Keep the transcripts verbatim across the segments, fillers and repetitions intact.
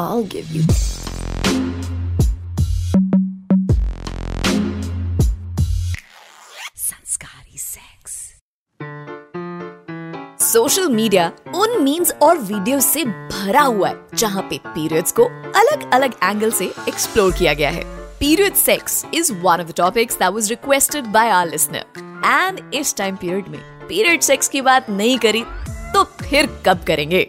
I'll give you. Sanskari Sex. Social media उन memes और video से भरा हुआ है जहाँ पे पीरियड्स को अलग अलग एंगल से एक्सप्लोर किया गया है. Period sex is one of the topics that was requested by our listener. And इस टाइम पीरियड में पीरियड सेक्स की बात नहीं करी तो फिर कब करेंगे?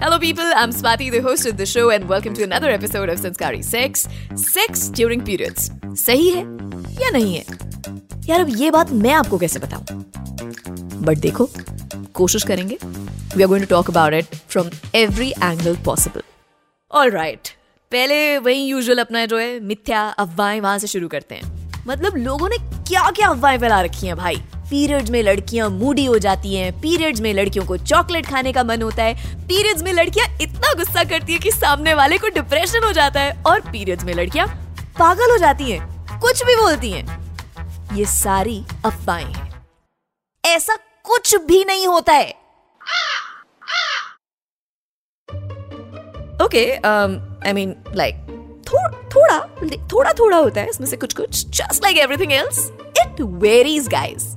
Hello people, I'm Swati, the host of the show and welcome to another episode of Sanskari Sex. Sex during periods. सही है या नहीं है? यार अब ये बात मैं आपको कैसे बताऊं? बट देखो, कोशिश करेंगे. We are going to talk about it from every angle possible. All right. पहले वही यूजुअल अपना जो है मिथ्या अफवाहें वहां से शुरू करते हैं. मतलब लोगों ने क्या क्या अफवाहें फैला रखी हैं भाई. पीरियड्स में लड़कियां मूडी हो जाती हैं, पीरियड्स में लड़कियों को चॉकलेट खाने का मन होता है, पीरियड्स में लड़कियां इतना गुस्सा करती है कि सामने वाले को डिप्रेशन हो जाता है, और पीरियड्स में लड़कियां पागल हो जाती हैं, कुछ भी बोलती हैं. ये सारी अफवाहें हैं. ऐसा कुछ भी नहीं होता है. ओके, आई मीन लाइक थोड़ा थोड़ा थोड़ा होता है इसमें से कुछ कुछ. Just like everything else it varies guys.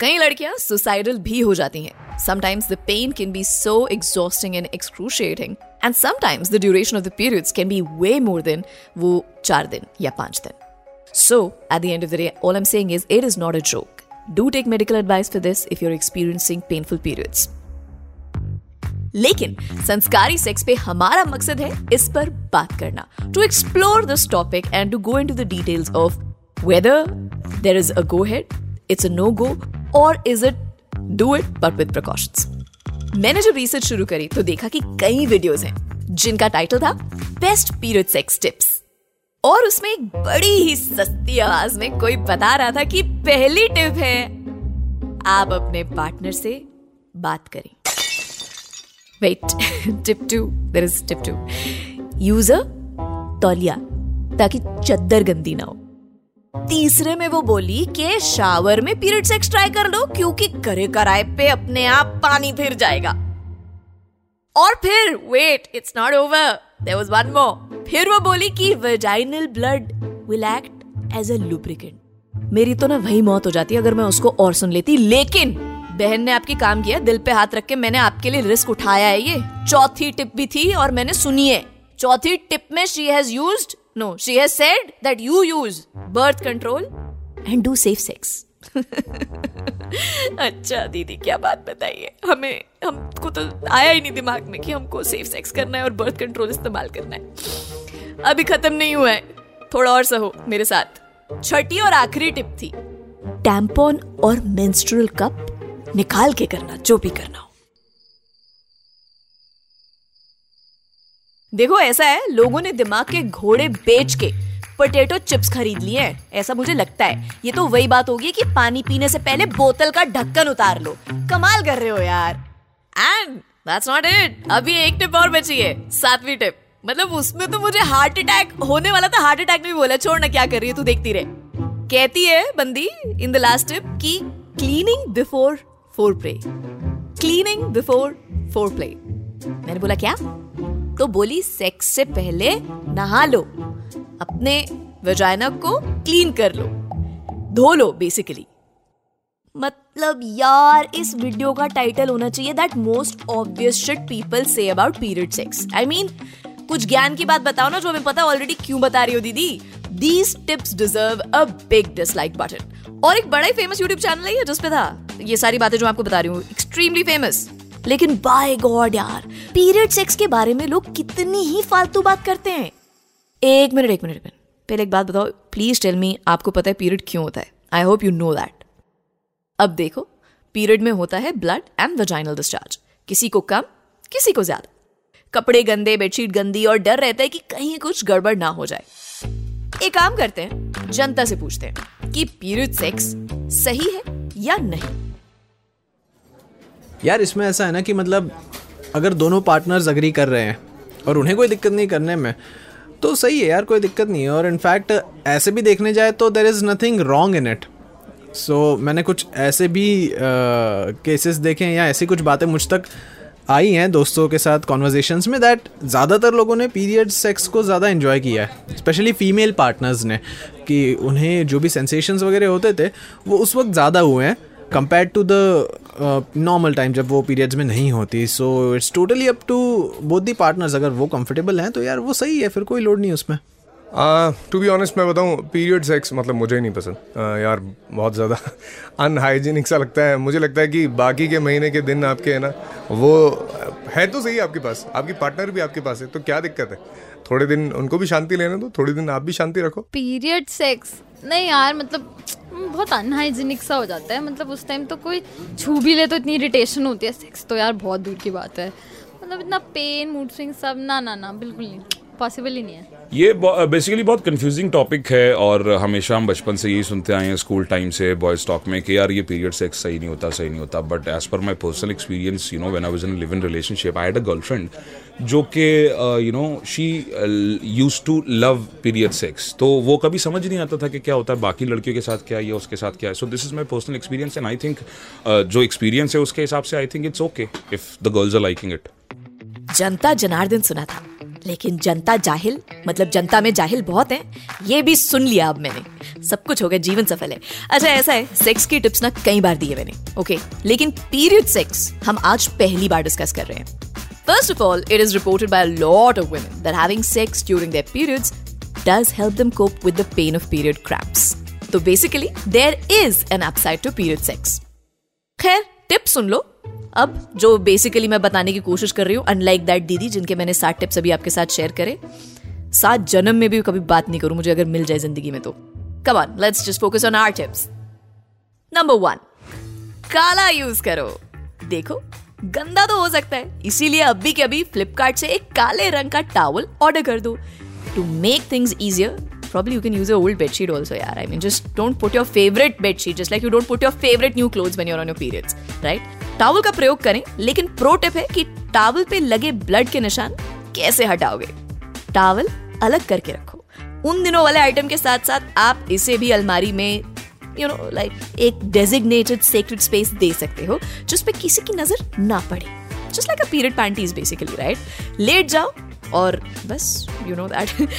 कई लड़कियां सुसाइडल भी हो जाती हैं. Sometimes the pain can be so exhausting and excruciating, and sometimes the duration of the periods can be way more than वो चार दिन या पांच दिन. So at the end of the day, all I'm saying is it is not a joke. Do take medical advice for this if you're experiencing painful periods. लेकिन संस्कारी sex पे हमारा मकसद है इस पर बात करना, to explore this topic and to go into the details of whether there is a go ahead, it's a no go, or is it do it but with precautions. मैंने जब रिसर्च शुरू करी तो देखा कि कई वीडियोस हैं जिनका टाइटल था बेस्ट पीरियड सेक्स टिप्स, और उसमें एक बड़ी ही सस्ती आवाज में कोई बता रहा था कि पहली टिप है आप अपने पार्टनर से बात करें. Wait, tip two, there is tip two. Use a तौलिया ताकि चद्दर गंदी ना हो. तीसरे में वो बोली कि शावर में पीरियड सेक्स ट्राई कर लो क्योंकि करे कराए पे अपने आप पानी फिर जाएगा. और फिर wait, it's not over, there was one more. फिर वो बोली कि vaginal blood will act as a lubricant. मेरी तो ना वही मौत हो जाती अगर मैं उसको और सुन लेती. लेकिन बहन ने आपके काम किया, दिल पे हाथ रख के मैंने आपके लिए रिस्क उठाया है. ये चौथी टिप भी थी और मैंने सुनी है. चौथी टिप में she has used No, she has said that you use birth control and do safe sex. अच्छा दीदी, क्या बात बताइए. हमें हमको तो आया ही नहीं दिमाग में कि हमको सेफ सेक्स करना है और बर्थ कंट्रोल इस्तेमाल करना है. अभी खत्म नहीं हुआ है, थोड़ा और सहो मेरे साथ. छठी और आखिरी टिप थी टैम्पॉन और मेंस्ट्रुअल कप निकाल के करना जो भी करना हो. देखो ऐसा है, लोगों ने दिमाग के घोड़े बेच के पोटैटो चिप्स खरीद लिए हैं, ऐसा मुझे लगता है. ये तो वही बात होगी कि पानी पीने से पहले बोतल का ढक्कन उतार लो. कमाल कर रहे हो यार. And that's not it. अभी एक टिप और बची है, सातवीं टिप. मतलब उसमें तो मुझे हार्ट अटैक होने वाला था. हार्ट अटैक में भी बोला छोड़ ना, क्या कर रही है तू, देखती रहे. कहती है बंदी इन द लास्ट टिप की cleaning before foreplay. Cleaning before foreplay. मैंने बोला क्या? तो बोली सेक्स से पहले नहा लो, अपने वजाइना को क्लीन कर लो, धो लो बेसिकली. मतलब यार इस वीडियो का टाइटल होना चाहिए that most obvious shit people say about period sex. I mean कुछ ज्ञान की बात बताओ ना जो हमें पता ऑलरेडी, क्यों बता रही हो दीदी? These tips deserve a big dislike button. और एक बड़ा ही फेमस यूट्यूब चैनल है जिसपे था ये सारी बातें जो आपको बता रही हूँ, एक्सट्रीमली फेमस. लेकिन बाय गॉड यार, पीरियड सेक्स के बारे में लोग कितनी ही फालतू बात करते हैं. एक मिनट एक मिनट एक मिनट पहले एक बात बताओ, प्लीज टेल मी, आपको पता है पीरियड क्यों होता है? I hope you know that. अब देखो, पीरियड में होता है ब्लड एंड वजाइनल डिस्चार्ज, किसी को कम किसी को ज्यादा. कपड़े गंदे, बेडशीट गंदी, और डर रहता है कि कहीं कुछ गड़बड़ ना हो जाए. एक काम करते हैं, जनता से पूछते हैं कि पीरियड सेक्स सही है या नहीं. यार इसमें ऐसा है ना कि मतलब अगर दोनों पार्टनर्स अग्री कर रहे हैं और उन्हें कोई दिक्कत नहीं करने में तो सही है यार, कोई दिक्कत नहीं है. और इनफैक्ट ऐसे भी देखने जाए तो there is nothing wrong in it. So मैंने कुछ ऐसे भी केसेस uh, देखे हैं या ऐसी कुछ बातें मुझ तक आई हैं दोस्तों के साथ कॉन्वर्जेशंस में दैट ज़्यादातर लोगों ने पीरियड सेक्स को ज़्यादा इन्जॉय किया है, स्पेशली फीमेल पार्टनर्स ने, कि उन्हें जो भी सेंसेशंस वगैरह होते थे वो उस वक्त ज़्यादा हुए हैं compare to the normal time जब वो पीरियड्स में नहीं होती. So it's totally up to both the partners. अगर वो कंफर्टेबल हैं तो यार वो सही है, फिर कोई लोड नहीं उसमें. टू बी ऑनेस्ट मैं बताऊँ, पीरियड सेक्स मतलब मुझे ही नहीं पसंद uh, यार बहुत ज़्यादा अनहाइजीनिक सा लगता है. मुझे लगता है कि बाकी के महीने के दिन आपके है ना, वो है तो सही आपके पास, आपकी पार्टनर भी आपके पास है, तो क्या दिक्कत है, थोड़े दिन उनको भी शांति लेने दो, थोड़े दिन आप भी शांति रखो. पीरियड सेक्स नहीं यार, मतलब बहुत अनहाइजीनिक सा हो जाता है. मतलब उस टाइम तो कोई छू भी ले तो इतनी इरिटेशन होती है, सेक्स तो यार बहुत दूर की बात है. मतलब इतना पेन, मूड स्विंग सब, ना ना ना बिल्कुल नहीं, पॉसिबल ही नहीं है. ये बेसिकली बहुत कंफ्यूजिंग टॉपिक है और हमेशा हम बचपन से यही सुनते आए हैं स्कूल टाइम से बॉयज़ टॉक में कि यार ये पीरियड सेक्स सही नहीं होता सही नहीं होता. But as per my personal experience, you know, when I was in live in relationship, I had a girlfriend जो कि you know she use to love period sex. तो वो कभी समझ नहीं आता था कि क्या होता है बाकी लड़कियों के साथ, क्या है या उसके साथ क्या है. So this is my personal experience and I think जो एक्सपीरियंस है उसके हिसाब से I think it's okay if the girls are liking it. जनता जनार्दन सुना था, लेकिन जनता जाहिल, मतलब जनता में जाहिल बहुत हैं, ये भी सुन लिया. अब मैंने सब कुछ हो गया, जीवन सफल है. अच्छा ऐसा है, सेक्स की टिप्स ना कई बार दिए मैंने, ओके, लेकिन पीरियड सेक्स हम आज पहली बार डिस्कस कर रहे हैं. First of all, it is reported by a lot of women that having sex during their periods does help them cope with the pain of period cramps. तो basically there is an upside to period sex. खैर tips सुन लो. अब जो basically मैं बताने की कोशिश कर रही हूँ, अनलाइक दैट दीदी जिनके मैंने सात टिप्स अभी आपके साथ शेयर करे, सात जन्म में भी कभी बात नहीं करूँ मुझे अगर मिल जाए जिंदगी में तो. Come on, let's just focus on our tips. Number one, काला यूज करो. देखो गंदा तो हो सकता है, इसीलिए अभी के अभी फ्लिपकार्ट से एक काले रंग का टॉवल ऑर्डर कर दो. To make things easier, probably you can use your old bed sheet also, yaar. I mean, just don't put your favorite bed sheet, just like you don't put your favorite new clothes when you're on your periods, right? Towel का प्रयोग करें, लेकिन pro tip है कि towel पे लगे blood के निशान कैसे हटाओगे. टॉवल अलग करके रखो. उन दिनों वाले आइटम के साथ साथ आप इसे भी अलमारी में, यू नो, लाइक एक डेजिग्नेटेड सेक्रेड स्पेस दे सकते हो जिस पे किसी की नजर ना पड़े. Just like a period panties basically, right? लेट जाओ और बस, you know that.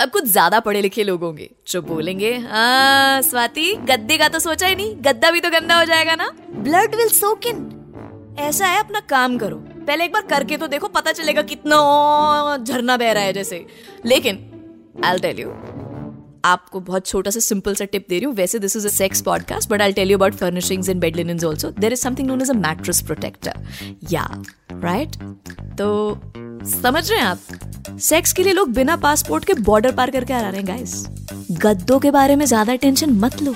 अब कुछ ज्यादा पढ़े लिखे लोग होंगे जो बोलेंगे, हाँ स्वाति गद्दे का तो सोचा ही नहीं, गद्दा भी तो गंदा हो जाएगा ना, ब्लड विल सोक इन. ऐसा है, अपना काम करो, पहले एक बार करके तो देखो, पता चलेगा कितना झरना बह रहा है जैसे. लेकिन I'll tell you, आपको बहुत छोटा सा सिंपल सा टिप दे रही हूँ. वैसे this is a sex podcast, but I'll tell you about furnishings and bed linens also. There is something known as a mattress protector. Yeah, right? तो समझ रहे हैं आप, सेक्स के लिए लोग बिना पासपोर्ट के बॉर्डर पार करके आ रहे हैं. गाइस, गद्दों के बारे में ज्यादा टेंशन मत लो.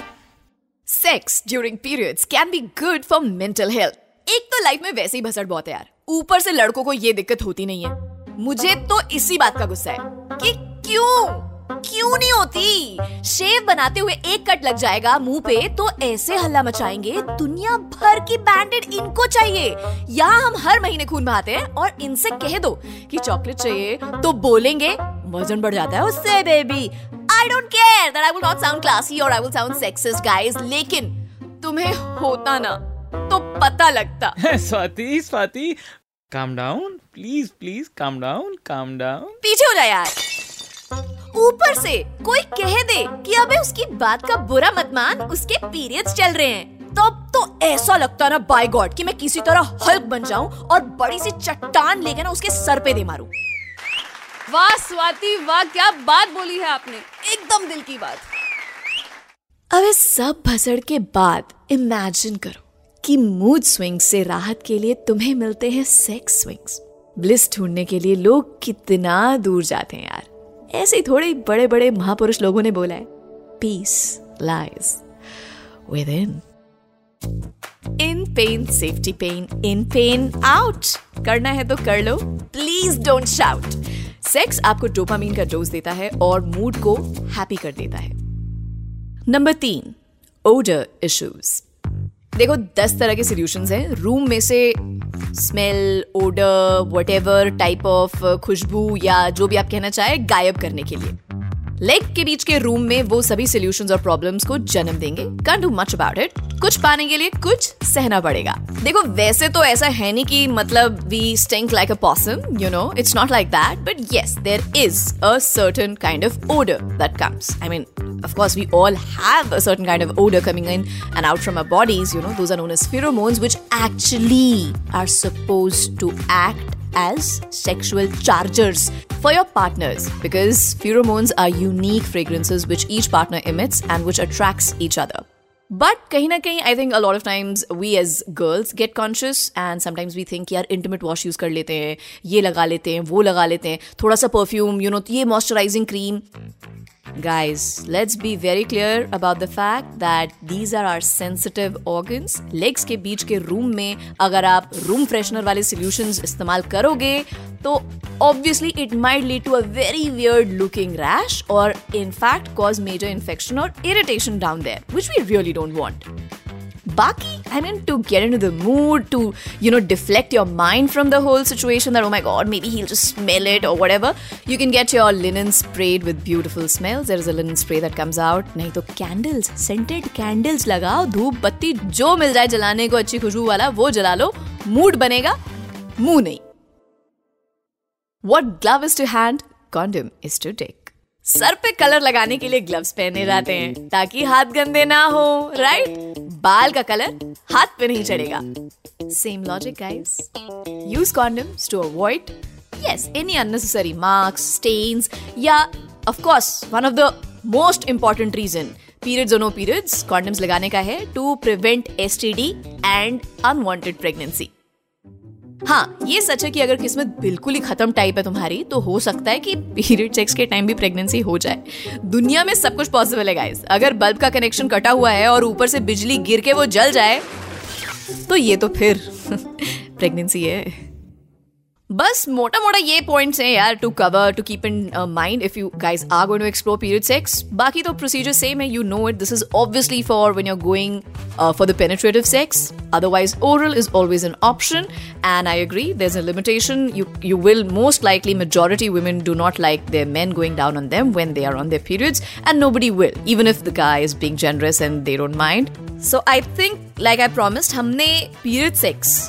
Sex during periods can be good for mental health. एक तो लाइफ में वैसे ही भसड़ बहुत है यार, ऊपर से लड़कों को ये दिक्कत होती नहीं है. मुझे तो इसी बात का गुस्सा है कि क्यों क्यों नहीं होती. शेव बनाते हुए एक कट लग जाएगा मुंह पे तो ऐसे हल्ला मचाएंगे, दुनिया भर की बैंडेड इनको चाहिए. यहाँ हम हर महीने खून बहाते हैं और इनसे कह दो कि चॉकलेट चाहिए तो बोलेंगे वजन बढ़ जाता है उससे. Baby I don't care that I will not sound classy और I will sound sexist guys, लेकिन तुम्हें होता ना तो पता लगता. Swati Swati calm down, please please calm down calm down, पीछे हो जाए यार. ऊपर से कोई कह दे कि अबे उसकी बात का बुरा मत मान, उसके पीरियड्स चल रहे हैं, तब तो ऐसा लगता ना बाय गॉड कि मैं किसी तरह हल्क बन जाऊं और बड़ी सी चट्टान लेके ना उसके सर पे दे मारूं. वाह स्वाति वाह, क्या बात बोली है आपने, एकदम दिल की बात. अब इस सब भसड़ के बाद इमेजिन करो कि मूड स्विंग्स से राहत के लिए तुम्हें मिलते हैं सेक्स स्विंग्स. ब्लिस ढूंढने के लिए लोग कितना दूर जाते हैं यार. ऐसे ही थोड़े बड़े बड़े महापुरुष लोगों ने बोला है, peace lies within. In pain safety pain, in pain out. करना है तो कर लो, प्लीज डोंट शाउट. सेक्स आपको डोपामीन का डोज देता है और मूड को हैप्पी कर देता है. नंबर तीन, ओडर इश्यूज. देखो दस तरह के सोल्यूशंस हैं. रूम में से smell, odour, whatever type of खुशबू या जो भी आप कहना चाहे गायब करने के लिए. लेग के बीच के रूम में वो सभी सॉल्यूशंस और प्रॉब्लम्स को जन्म देंगे. Can't do much about it. कुछ पाने के लिए कुछ सहना पड़ेगा. देखो वैसे तो ऐसा है नहीं कि मतलब we stink like a possum, you know, it's not like that, but yes there is a certain kind of odour that comes. I mean of course we all have a certain kind of odour coming in and out from our bodies, you know, those are known as pheromones which actually are supposed to act as sexual chargers for your partners, because pheromones are unique fragrances which each partner emits and which attracts each other. But kahin na kahin, I think a lot of times we as girls get conscious and sometimes we think yaar intimate wash use kar lete hain, ye laga lete hain, wo laga lete hain, thoda sa perfume, you know, ye moisturizing cream. Guys, let's be very clear about the fact that these are our sensitive organs. Legs के बीच के room में अगर आप room freshener वाले solutions इस्तेमाल करोगे तो obviously it might lead to a very weird looking rash or in fact cause major infection or irritation down there, which we really don't want. Baki, I mean, to get into the mood, to, you know, deflect your mind from the whole situation that, oh my god, maybe he'll just smell it or whatever, you can get your linen sprayed with beautiful smells. There is a linen spray that comes out. नहीं तो candles, scented candles लगाओ, धूप बत्ती जो मिल जाए जलाने को, अच्छी खुशबू वाला वो जला लो. मूड बनेगा, मुंह नहीं. What glove is to hand, condom is to take. सर पे कलर लगाने के लिए ग्लव्स पहने जाते हैं ताकि हाथ गंदे ना हो, राइट? बाल का कलर हाथ पे नहीं चढ़ेगा. Same logic guys. Use condoms to avoid yes any unnecessary marks, stains, या of course one of the most important reason, periods और नो पीरियड्स, कॉन्डम्स लगाने का है to prevent STD and unwanted pregnancy. हाँ, ये सच है कि अगर किस्मत बिल्कुल ही खत्म टाइप है तुम्हारी तो हो सकता है कि पीरियड सेक्स के टाइम भी प्रेगनेंसी हो जाए. दुनिया में सब कुछ पॉसिबल है गाइस. अगर बल्ब का कनेक्शन कटा हुआ है और ऊपर से बिजली गिर के वो जल जाए तो ये तो फिर प्रेगनेंसी है. बस मोटा मोटा ये पॉइंट्स हैं यार to cover, to keep in mind if you guys are going to explore period sex. बाकी तो प्रोसीजर सेम है, you know it. This is obviously for when you are going for the penetrative sex. Otherwise oral is always an option and I agree there is a limitation. You you will most likely, majority women do not like their men going down on them when they are on their periods, and nobody will, even if the guy is being generous and they don't mind. So I think like I promised, हमने period sex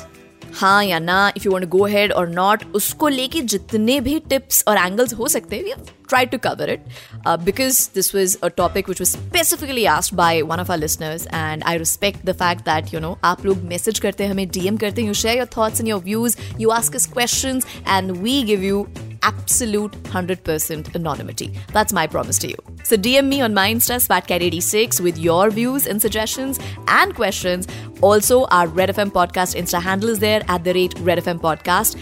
हाँ या ना, if you want to go ahead और not, उसको लेके जितने भी tips और एंगल्स हो सकते हैं, we have tried to cover it because this was a topic which was specifically asked by one of our listeners. And I respect the fact that, you know, आप लोग मैसेज करते हैं, हमें DM करते हैं, you share your thoughts and your views, you ask us questions, and we give you absolute one hundred percent anonymity. That's my promise to you. So D M me on my Insta, SwatCat eighty-six, with your views and suggestions and questions. Also, our Red F M Podcast Insta handle is there, at the rate Red F M Podcast.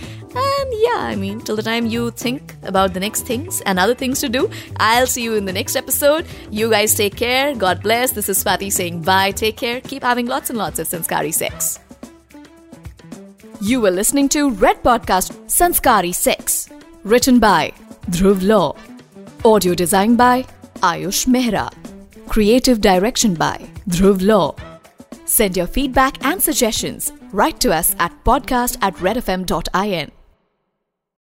And yeah, I mean, till the time you think about the next things and other things to do, I'll see you in the next episode. You guys take care. God bless. This is Swati saying bye. Take care. Keep having lots and lots of Sanskari sex. You were listening to Red Podcast Sanskari Sex. Written by Dhruv Lau. Audio design by Aayush Mehra. Creative direction by Dhruv Lau. Send your feedback and suggestions. Write to us at podcast at redfm.in.